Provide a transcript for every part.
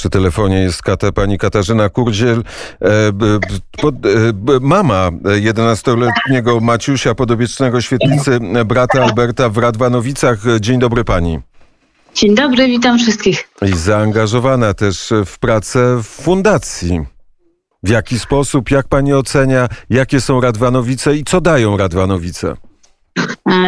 Przy telefonie jest pani Katarzyna Kurdziel, mama 11-letniego Maciusia Podopiecznego, świetlicy brata Alberta w Radwanowicach. Dzień dobry pani. Dzień dobry, witam wszystkich. I zaangażowana też w pracę w fundacji. W jaki sposób, jak pani ocenia, jakie są Radwanowice i co dają Radwanowice?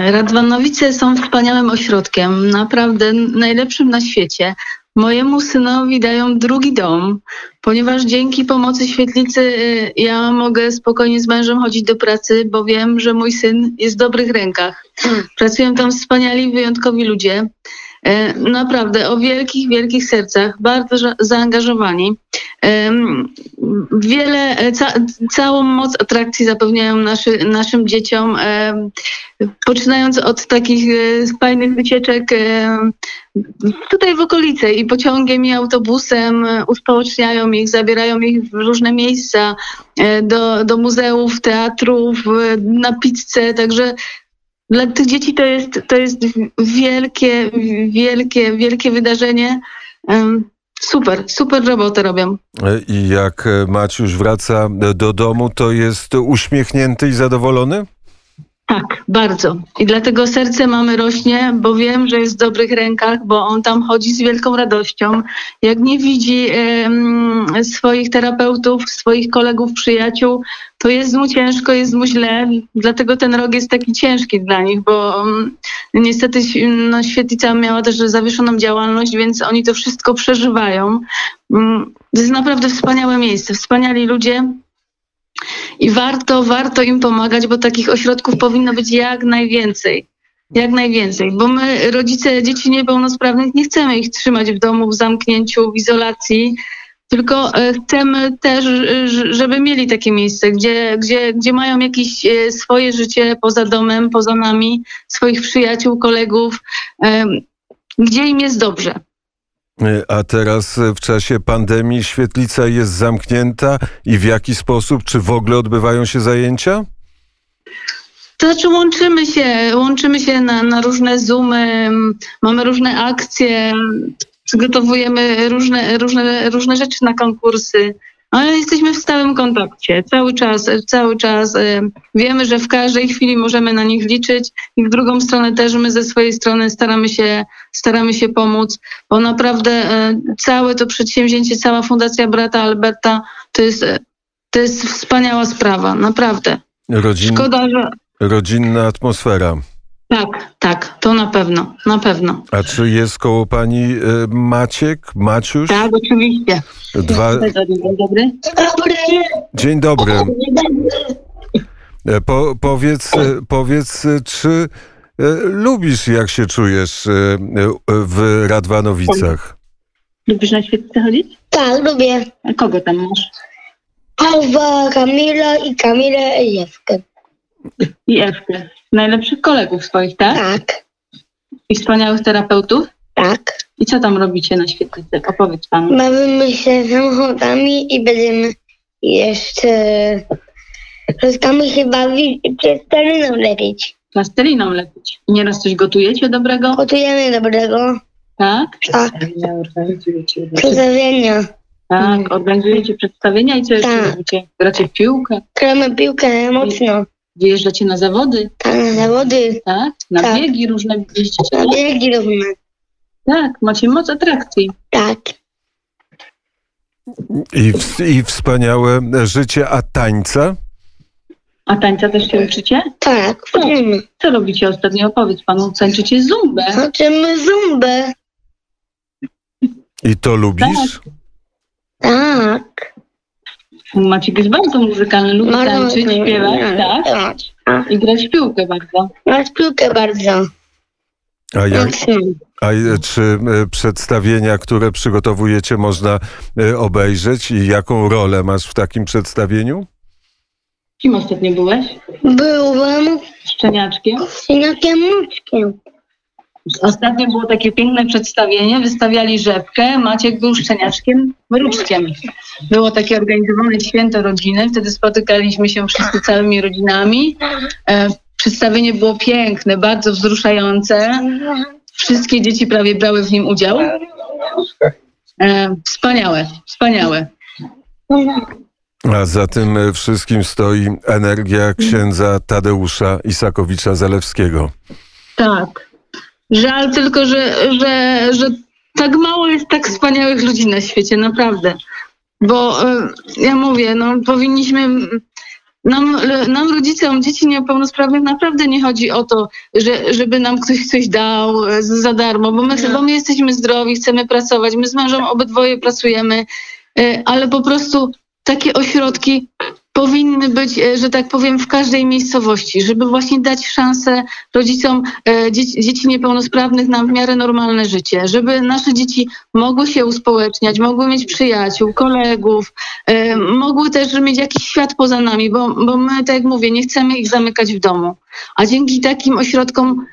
Radwanowice są wspaniałym ośrodkiem, naprawdę najlepszym na świecie. Mojemu synowi dają drugi dom, ponieważ dzięki pomocy świetlicy ja mogę spokojnie z mężem chodzić do pracy, bo wiem, że mój syn jest w dobrych rękach. Pracują tam wspaniali, wyjątkowi ludzie, naprawdę o wielkich, wielkich sercach, bardzo zaangażowani. Całą moc atrakcji zapewniają naszym dzieciom, poczynając od takich fajnych wycieczek tutaj w okolicy i pociągiem, i autobusem, uspołeczniają ich, zabierają ich w różne miejsca, do muzeów, teatrów, na pizzę, także dla tych dzieci to jest wielkie, wielkie, wielkie wydarzenie. Super robotę robią. I jak Maciuś wraca do domu, to jest uśmiechnięty i zadowolony? Tak, bardzo. I dlatego serce mamy rośnie, bo wiem, że jest w dobrych rękach, bo on tam chodzi z wielką radością. Jak nie widzi swoich terapeutów, swoich kolegów, przyjaciół, to jest mu ciężko, jest mu źle. Dlatego ten rok jest taki ciężki dla nich, bo niestety świetlica miała też zawieszoną działalność, więc oni to wszystko przeżywają. To jest naprawdę wspaniałe miejsce, wspaniali ludzie. I warto im pomagać, bo takich ośrodków powinno być jak najwięcej. Jak najwięcej, bo my, rodzice dzieci niepełnosprawnych, nie chcemy ich trzymać w domu, w zamknięciu, w izolacji, tylko chcemy też, żeby mieli takie miejsce, gdzie mają jakieś swoje życie poza domem, poza nami, swoich przyjaciół, kolegów, gdzie im jest dobrze. A teraz w czasie pandemii świetlica jest zamknięta i w jaki sposób, czy w ogóle odbywają się zajęcia? To znaczy łączymy się na różne zoomy, mamy różne akcje, przygotowujemy różne rzeczy na konkursy, ale jesteśmy w stałym kontakcie, cały czas. Wiemy, że w każdej chwili możemy na nich liczyć i w drugą stronę też my ze swojej strony staramy się pomóc, bo naprawdę całe to przedsięwzięcie, cała Fundacja Brata Alberta to jest wspaniała sprawa, naprawdę. Szkoda, że... Rodzinna atmosfera. Tak, to na pewno. A czy jest koło pani Maciuś? Tak, oczywiście. Dzień dobry. Dzień dobry. Powiedz, czy lubisz, jak się czujesz w Radwanowicach? Lubisz na świetlicę chodzić? Tak, lubię. A kogo tam masz? Pawła Kamila i Kamilę Ejewskę. I Ewkę. Najlepszych kolegów swoich, tak? Tak. I wspaniałych terapeutów? Tak. I co tam robicie na świetlicy? Opowiedz panu. Bawimy się samochodami i będziemy jeszcze... Przestamy się bawić i plasteliną lepić. I nieraz coś gotujecie dobrego? Gotujemy dobrego. Tak? Przedstawienia. Tak, organizujecie przedstawienia i co jeszcze robicie? Gracie w piłkę? Gramy piłkę mocno. Wyjeżdżacie na zawody? Tak, na zawody. Tak? Na biegi różne wyjeździcie? Na biegi różne. Tak, macie moc atrakcji. Tak. I wspaniałe życie, a tańca? A tańca też się uczycie? Tak. Co robicie ostatnio? Opowiedz panu, tańczycie zumbę. Tańczymy zumbę. I to lubisz? Tak. Maciek jest bardzo muzykalny, lubi tańczyć, śpiewać, tak? I grać w piłkę bardzo. A czy przedstawienia, które przygotowujecie, można obejrzeć i jaką rolę masz w takim przedstawieniu? Kim ostatnio byłeś? Byłem szczeniaczkiem. Ostatnio było takie piękne przedstawienie, wystawiali rzepkę, Maciek był szczeniaczkiem, mruczkiem. Było takie organizowane święto rodziny, wtedy spotykaliśmy się wszyscy całymi rodzinami. Przedstawienie było piękne, bardzo wzruszające. Wszystkie dzieci prawie brały w nim udział. Wspaniałe, wspaniałe. A za tym wszystkim stoi energia księdza Tadeusza Isakowicza Zalewskiego. Tak. Żal tylko, że tak mało jest tak wspaniałych ludzi na świecie, naprawdę. Bo ja mówię, no powinniśmy... Nam rodzicom dzieci niepełnosprawnych naprawdę nie chodzi o to, żeby nam ktoś coś dał za darmo, bo my jesteśmy zdrowi, chcemy pracować, my z mężem obydwoje pracujemy, ale po prostu takie ośrodki powinny być, że tak powiem, w każdej miejscowości, żeby właśnie dać szansę rodzicom dzieci niepełnosprawnych na w miarę normalne życie, żeby nasze dzieci mogły się uspołeczniać, mogły mieć przyjaciół, kolegów, mogły też mieć jakiś świat poza nami, bo my, tak jak mówię, nie chcemy ich zamykać w domu. A dzięki takim ośrodkom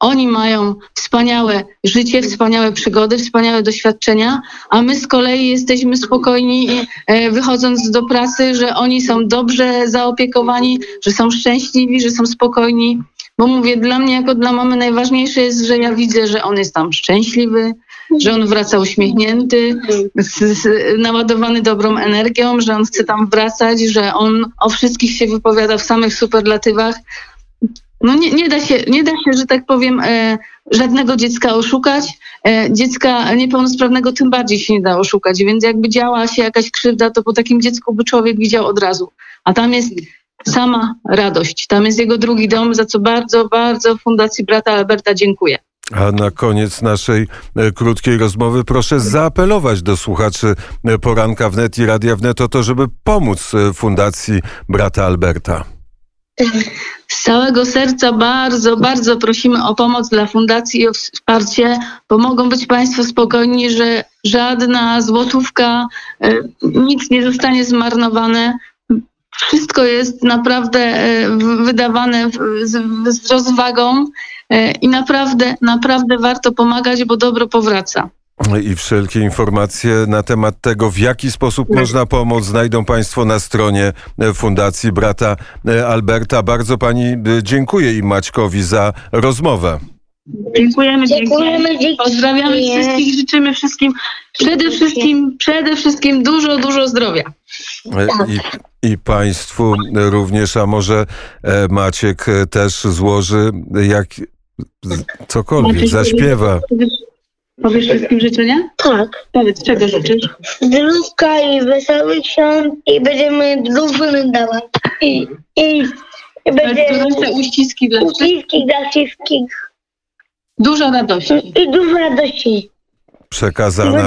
oni mają wspaniałe życie, wspaniałe przygody, wspaniałe doświadczenia, a my z kolei jesteśmy spokojni, wychodząc do pracy, że oni są dobrze zaopiekowani, że są szczęśliwi, że są spokojni. Bo mówię, dla mnie jako dla mamy najważniejsze jest, że ja widzę, że on jest tam szczęśliwy, że on wraca uśmiechnięty, naładowany dobrą energią, że on chce tam wracać, że on o wszystkich się wypowiada w samych superlatywach. No nie da się, że tak powiem, żadnego dziecka oszukać. Dziecka niepełnosprawnego tym bardziej się nie da oszukać, więc jakby działa się jakaś krzywda, to po takim dziecku by człowiek widział od razu. A tam jest sama radość, tam jest jego drugi dom, za co bardzo, bardzo Fundacji Brata Alberta dziękuję. A na koniec naszej krótkiej rozmowy proszę zaapelować do słuchaczy Poranka WNET i Radia WNET o to, żeby pomóc Fundacji Brata Alberta. Z całego serca bardzo, bardzo prosimy o pomoc dla fundacji i o wsparcie, bo mogą być Państwo spokojni, że żadna złotówka, nic nie zostanie zmarnowane. Wszystko jest naprawdę wydawane z rozwagą i naprawdę, naprawdę warto pomagać, bo dobro powraca. I wszelkie informacje na temat tego, w jaki sposób można pomóc, znajdą Państwo na stronie Fundacji Brata Alberta. Bardzo Pani dziękuję i Maćkowi za rozmowę. Dziękujemy. Pozdrawiamy wszystkich, życzymy wszystkim przede wszystkim dużo zdrowia. I Państwu również, a może Maciek też złoży, jak cokolwiek, zaśpiewa. Powiesz wszystkim życzenia? Tak. Powiedz, czego życzysz? Zdrówka i wesołych świąt i będziemy dużo dawać. I będziemy uściski dla wszystkich. Dużo radości. I dużo radości. Przekazana.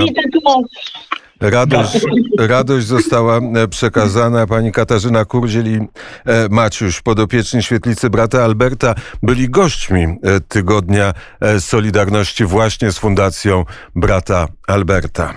Radość została przekazana. Pani Katarzyna Kurdziel i Maciuś, podopieczni Świetlicy Brata Alberta, byli gośćmi Tygodnia Solidarności właśnie z Fundacją Brata Alberta.